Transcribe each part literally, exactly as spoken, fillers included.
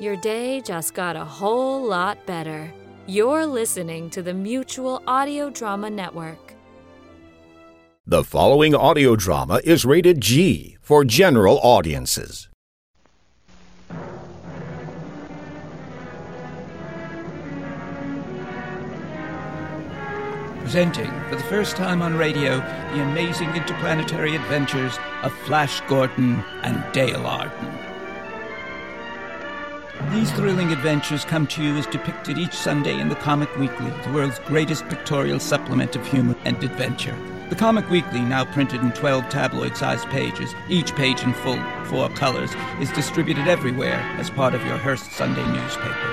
Your day just got a whole lot better. You're listening to the Mutual Audio Drama Network. The following audio drama is rated G for general audiences. Presenting, for the first time on radio, the amazing interplanetary adventures of Flash Gordon and Dale Arden. These thrilling adventures come to you as depicted each Sunday in the Comic Weekly, the world's greatest pictorial supplement of humor and adventure. The Comic Weekly, now printed in twelve tabloid-sized pages, each page in full four colors, is distributed everywhere as part of your Hearst Sunday newspaper.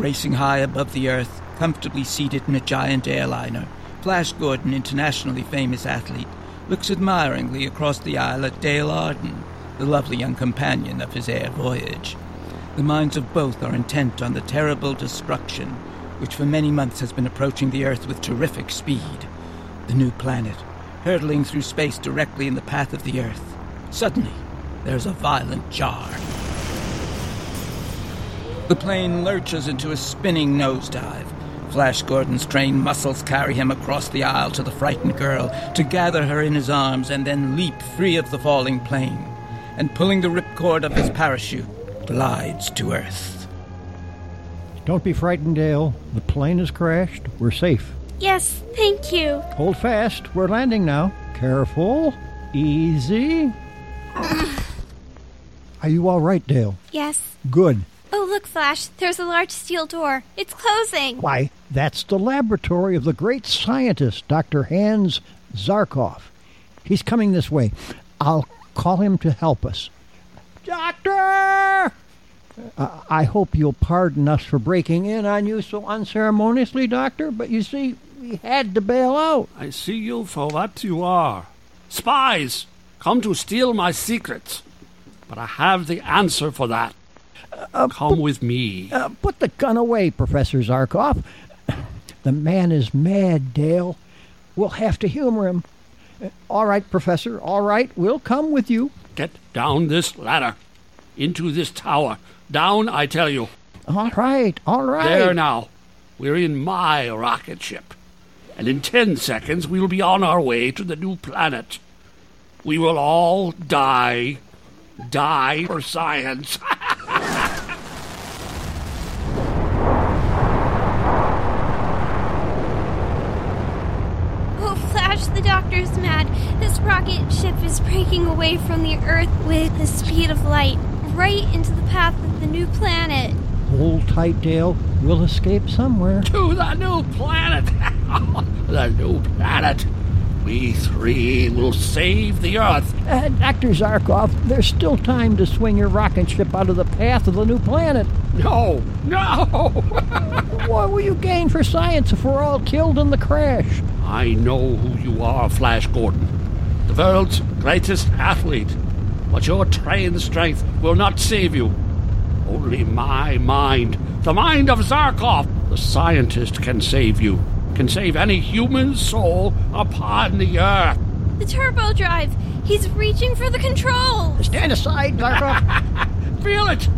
Racing high above the earth, comfortably seated in a giant airliner, Flash Gordon, internationally famous athlete, looks admiringly across the aisle at Dale Arden, the lovely young companion of his air voyage. The minds of both are intent on the terrible destruction, which for many months has been approaching the earth with terrific speed. The new planet, hurtling through space directly in the path of the earth. Suddenly, there's a violent jar. The plane lurches into a spinning nosedive. Flash Gordon's trained muscles carry him across the aisle to the frightened girl to gather her in his arms and then leap free of the falling plane, and pulling the ripcord of his parachute, glides to Earth. Don't be frightened, Dale. The plane has crashed. We're safe. Yes, thank you. Hold fast. We're landing now. Careful. Easy. Are you all right, Dale? Yes. Good. Oh, look, Flash, there's a large steel door. It's closing. Why, that's the laboratory of the great scientist, Doctor Hans Zarkov. He's coming this way. I'll call him to help us. Doctor! Uh, I hope you'll pardon us for breaking in on you so unceremoniously, Doctor, but you see, we had to bail out. I see you for what you are. Spies, come to steal my secrets. But I have the answer for that. Uh, Come put, with me. Uh, put the gun away, Professor Zarkov. The man is mad, Dale. We'll have to humor him. Uh, all right, Professor, all right. We'll come with you. Get down this ladder. Into this tower. Down, I tell you. All right, all right. There now. We're in my rocket ship. And in ten seconds, we'll be on our way to the new planet. We will all die. Die for science. The doctor's mad. This rocket ship is breaking away from the Earth with the speed of light, right into the path of the new planet. Hold tight, Dale. We'll escape somewhere. To the new planet! The new planet! We three will save the Earth. Uh, Doctor Zarkov, there's still time to swing your rocket ship out of the path of the new planet. No, no! What will you gain for science if we're all killed in the crash? I know who you are, Flash Gordon, the world's greatest athlete. But your trained strength will not save you. Only my mind, the mind of Zarkov, the scientist, can save you. Can save any human soul upon the earth. The turbo drive! He's reaching for the control! Stand aside, Zarkov! Feel it!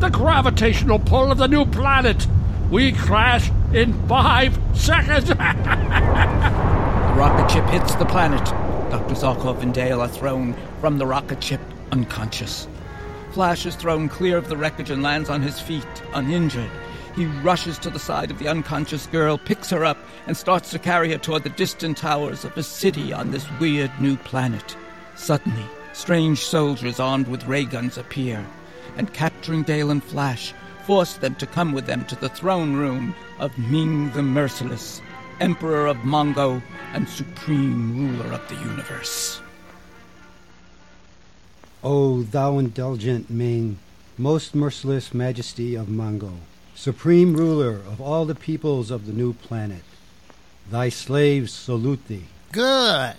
The gravitational pull of the new planet! We crash in five seconds! The rocket ship hits the planet. Doctor Zarkov and Dale are thrown from the rocket ship unconscious. Flash is thrown clear of the wreckage and lands on his feet, uninjured. He rushes to the side of the unconscious girl, picks her up, and starts to carry her toward the distant towers of a city on this weird new planet. Suddenly, strange soldiers armed with ray guns appear, and capturing Dale and Flash, force them to come with them to the throne room of Ming the Merciless, Emperor of Mongo and Supreme Ruler of the Universe. O thou indulgent Ming, most merciless majesty of Mongo, supreme ruler of all the peoples of the new planet, thy slaves salute thee. Good.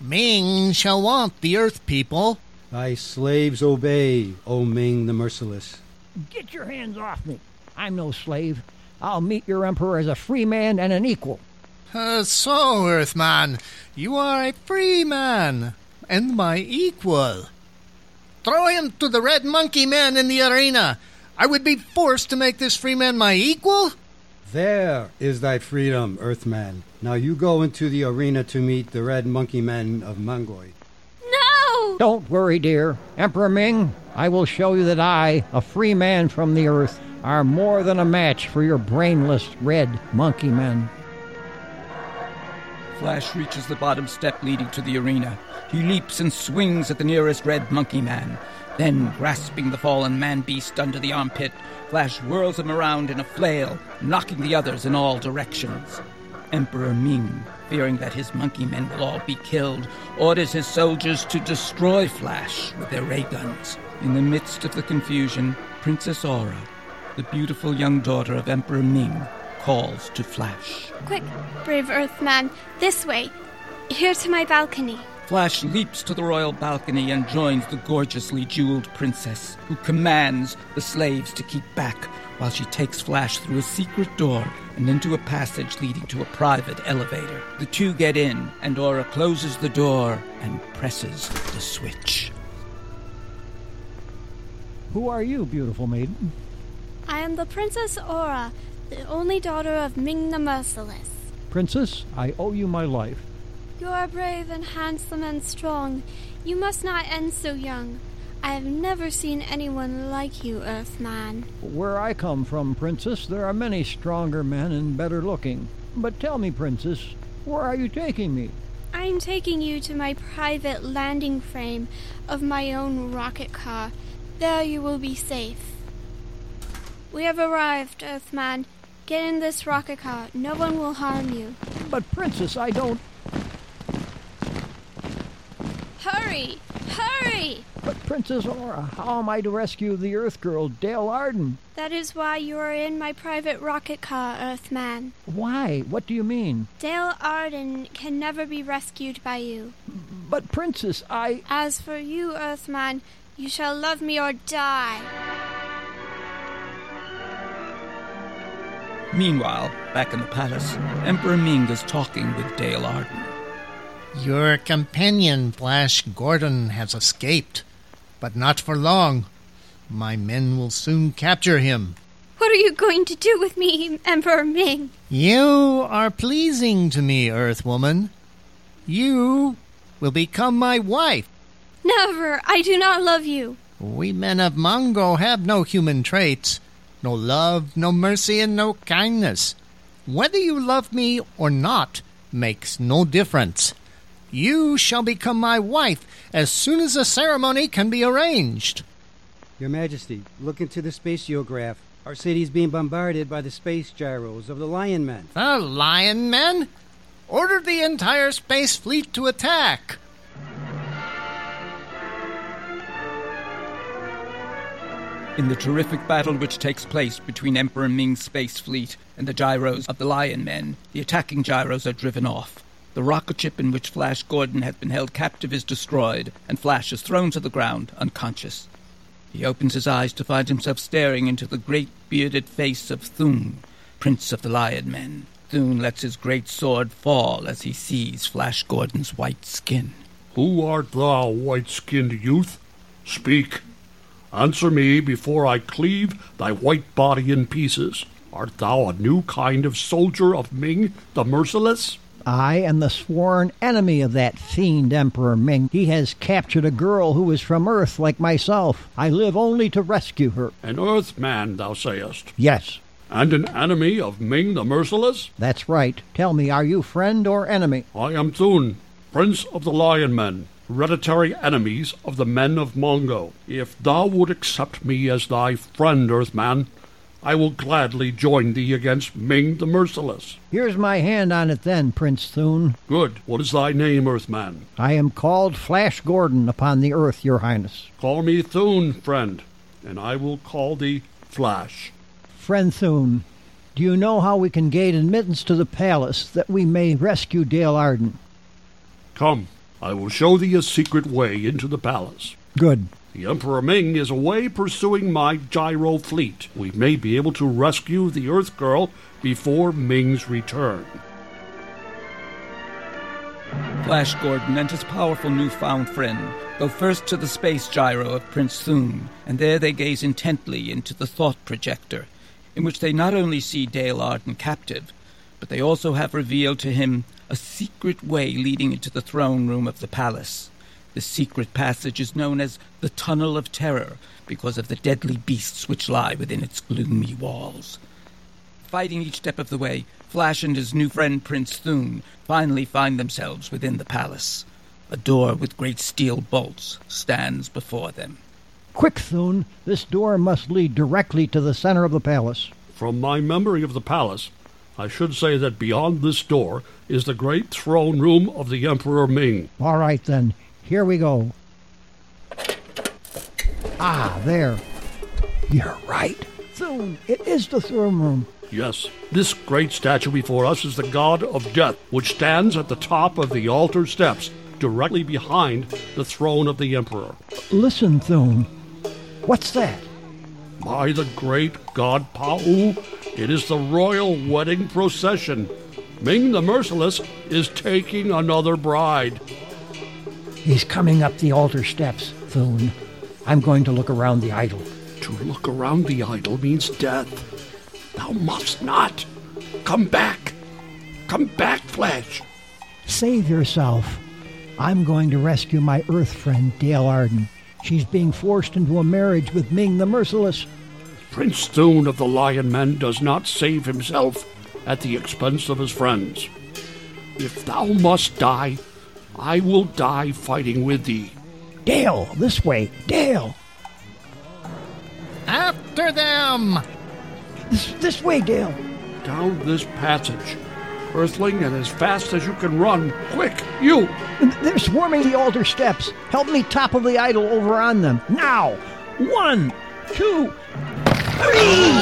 Ming shall want the earth people. Thy slaves obey, O Ming the Merciless. Get your hands off me. I'm no slave. I'll meet your emperor as a free man and an equal. Uh, so, Earthman, you are a free man. and my equal. Throw him to the red monkey man in the arena. I would be forced to make this free man my equal? There is thy freedom, Earthman. Now you go into the arena to meet the red monkey man of Mongoid. No! Don't worry, dear. Emperor Ming, I will show you that I, a free man from the earth, are more than a match for your brainless red monkey man. Flash reaches the bottom step leading to the arena. He leaps and swings at the nearest red monkey man. Then, grasping the fallen man-beast under the armpit, Flash whirls him around in a flail, knocking the others in all directions. Emperor Ming, fearing that his monkey men will all be killed, orders his soldiers to destroy Flash with their ray guns. In the midst of the confusion, Princess Aura, the beautiful young daughter of Emperor Ming, calls to Flash. Quick, brave Earthman, this way, here to my balcony. Flash leaps to the royal balcony and joins the gorgeously jeweled princess, who commands the slaves to keep back while she takes Flash through a secret door and into a passage leading to a private elevator. The two get in, and Aura closes the door and presses the switch. Who are you, beautiful maiden? I am the Princess Aura, the only daughter of Ming the Merciless. Princess, I owe you my life. You are brave and handsome and strong. You must not end so young. I have never seen anyone like you, Earthman. Where I come from, Princess, there are many stronger men and better looking. But tell me, Princess, where are you taking me? I am taking you to my private landing frame of my own rocket car. There you will be safe. We have arrived, Earthman. Get in this rocket car. No one will harm you. But, Princess, I don't... Hurry! Hurry! But, Princess Aura, how am I to rescue the Earth girl, Dale Arden? That is why you are in my private rocket car, Earthman. Why? What do you mean? Dale Arden can never be rescued by you. But, Princess, I... As for you, Earthman, you shall love me or die. Meanwhile, back in the palace, Emperor Ming is talking with Dale Arden. Your companion, Flash Gordon, has escaped, but not for long. My men will soon capture him. What are you going to do with me, Emperor Ming? You are pleasing to me, Earthwoman. You will become my wife. Never! I do not love you. We men of Mongo have no human traits, no love, no mercy, and no kindness. Whether you love me or not makes no difference. You shall become my wife as soon as a ceremony can be arranged. Your Majesty, look into the spaciograph. Our city's being bombarded by the space gyros of the Lion Men. The Lion Men? Order the entire space fleet to attack. In the terrific battle which takes place between Emperor Ming's space fleet and the gyros of the Lion Men, the attacking gyros are driven off. The rocket ship in which Flash Gordon had been held captive is destroyed, and Flash is thrown to the ground, unconscious. He opens his eyes to find himself staring into the great bearded face of Thun, Prince of the Lion Men. Thun lets his great sword fall as he sees Flash Gordon's white skin. Who art thou, white-skinned youth? Speak. Answer me before I cleave thy white body in pieces. Art thou a new kind of soldier of Ming the Merciless? I am the sworn enemy of that fiend Emperor Ming. He has captured a girl who is from Earth like myself. I live only to rescue her. An Earthman, thou sayest? Yes. And an enemy of Ming the Merciless? That's right. Tell me, are you friend or enemy? I am Thun, Prince of the Lion Men, hereditary enemies of the men of Mongo. If thou would accept me as thy friend, Earthman, I will gladly join thee against Ming the Merciless. Here's my hand on it then, Prince Thun. Good. What is thy name, Earthman? I am called Flash Gordon upon the earth, your highness. Call me Thun, friend, and I will call thee Flash. Friend Thun, do you know how we can gain admittance to the palace that we may rescue Dale Arden? Come, I will show thee a secret way into the palace. Good. The Emperor Ming is away pursuing my gyro fleet. We may be able to rescue the Earth Girl before Ming's return. Flash Gordon and his powerful newfound friend go first to the space gyro of Prince Thun, and there they gaze intently into the thought projector, in which they not only see Dale Arden captive, but they also have revealed to him a secret way leading into the throne room of the palace. The secret passage is known as the Tunnel of Terror because of the deadly beasts which lie within its gloomy walls. Fighting each step of the way, Flash and his new friend Prince Thun finally find themselves within the palace. A door with great steel bolts stands before them. Quick, Thun! This door must lead directly to the center of the palace. From my memory of the palace, I should say that beyond this door is the great throne room of the Emperor Ming. All right, then. Here we go. Ah, there. You're right. Thun, it is the throne room. Yes, this great statue before us is the god of death, which stands at the top of the altar steps, directly behind the throne of the emperor. Listen, Thun. What's that? By the great god Pa'u, it is the royal wedding procession. Ming the Merciless is taking another bride. He's coming up the altar steps, Thun. I'm going to look around the idol. To look around the idol means death. Thou must not. Come back. Come back, Flash. Save yourself. I'm going to rescue my Earth friend, Dale Arden. She's being forced into a marriage with Ming the Merciless. Prince Thun of the Lion Men does not save himself at the expense of his friends. If thou must die, I will die fighting with thee. Dale, this way, Dale! After them! This, this way, Dale! Down this passage. Earthling, and as fast as you can run. Quick, you! They're swarming the altar steps. Help me topple the idol over on them. Now! One, two, three!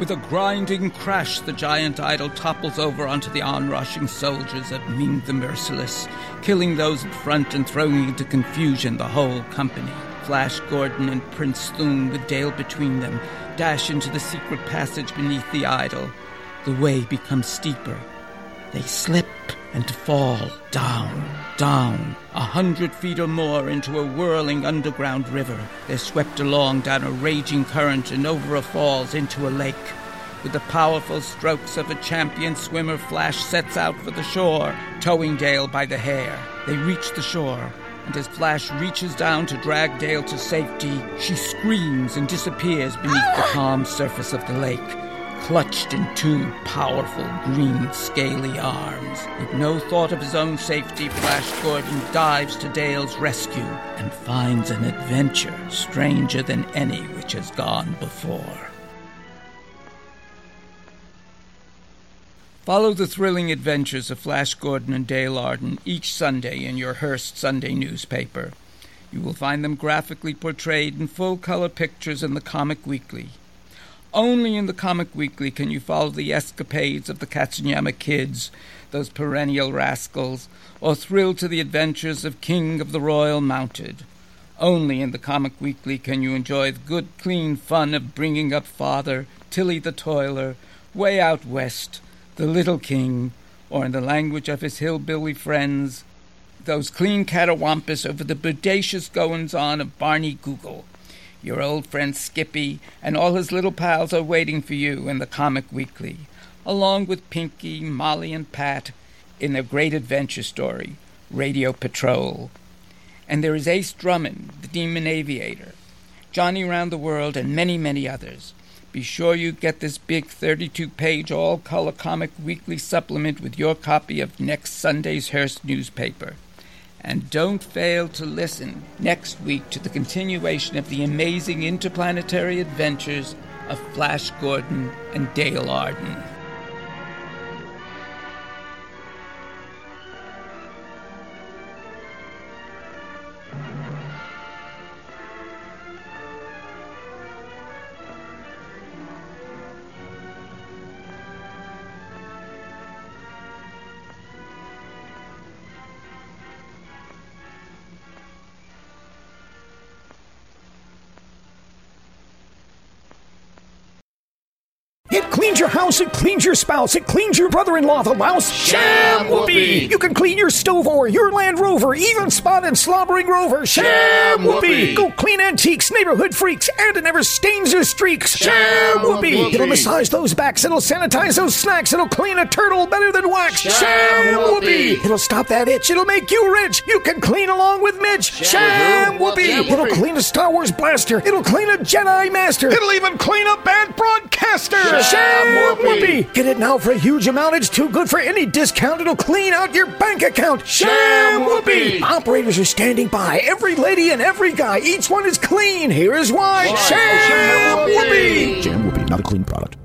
With a grinding crash, the giant idol topples over onto the onrushing soldiers of Ming the Merciless, killing those in front and throwing into confusion the whole company. Flash Gordon and Prince Thun, with Dale between them, dash into the secret passage beneath the idol. The way becomes steeper. They slip and fall down, down, a hundred feet or more into a whirling underground river. They're swept along down a raging current and over a falls into a lake. With the powerful strokes of a champion swimmer, Flash sets out for the shore, towing Dale by the hair. They reach the shore, and as Flash reaches down to drag Dale to safety, she screams and disappears beneath the calm surface of the lake, clutched in two powerful green scaly arms. With no thought of his own safety, Flash Gordon dives to Dale's rescue and finds an adventure stranger than any which has gone before. Follow the thrilling adventures of Flash Gordon and Dale Arden each Sunday in your Hearst Sunday newspaper. You will find them graphically portrayed in full-color pictures in the Comic Weekly. Only in the Comic Weekly can you follow the escapades of the Katsunyama kids, those perennial rascals, or thrill to the adventures of King of the Royal Mounted. Only in the Comic Weekly can you enjoy the good, clean fun of Bringing Up Father, Tilly the Toiler, Way Out West, The Little King, or in the language of his hillbilly friends, those clean catawampus over the bodacious goings-on of Barney Google. Your old friend Skippy and all his little pals are waiting for you in the Comic Weekly, along with Pinky, Molly, and Pat in their great adventure story, Radio Patrol. And there is Ace Drummond, the Demon Aviator, Johnny Round the World, and many, many others. Be sure you get this big thirty-two page all-color Comic Weekly supplement with your copy of next Sunday's Hearst newspaper. And don't fail to listen next week to the continuation of the amazing interplanetary adventures of Flash Gordon and Dale Arden. Clean cleans your house, it cleans your spouse, it cleans your brother-in-law, the louse Sham Whoopee. You can clean your stove or your Land Rover, even spotted slobbering rover Sham Whoopee. Go clean antiques, neighborhood freaks, and it never stains your streaks Sham Whoopee. It'll massage those backs, it'll sanitize those snacks, it'll clean a turtle better than wax Sham Whoopee. It'll stop that itch, it'll make you rich, you can clean along with Mitch Sham Whoopee. It'll clean a Star Wars blaster, it'll clean a Jedi master, it'll even clean a bad broadcaster Sham Whoopee. Get it now for a huge amount, it's too good for any discount, it'll clean out your bank account Sham Whoopee. Operators are standing by, every lady and every guy, each one is clean, here is why Sham Whoopee. Sham Whoopee, not a clean product.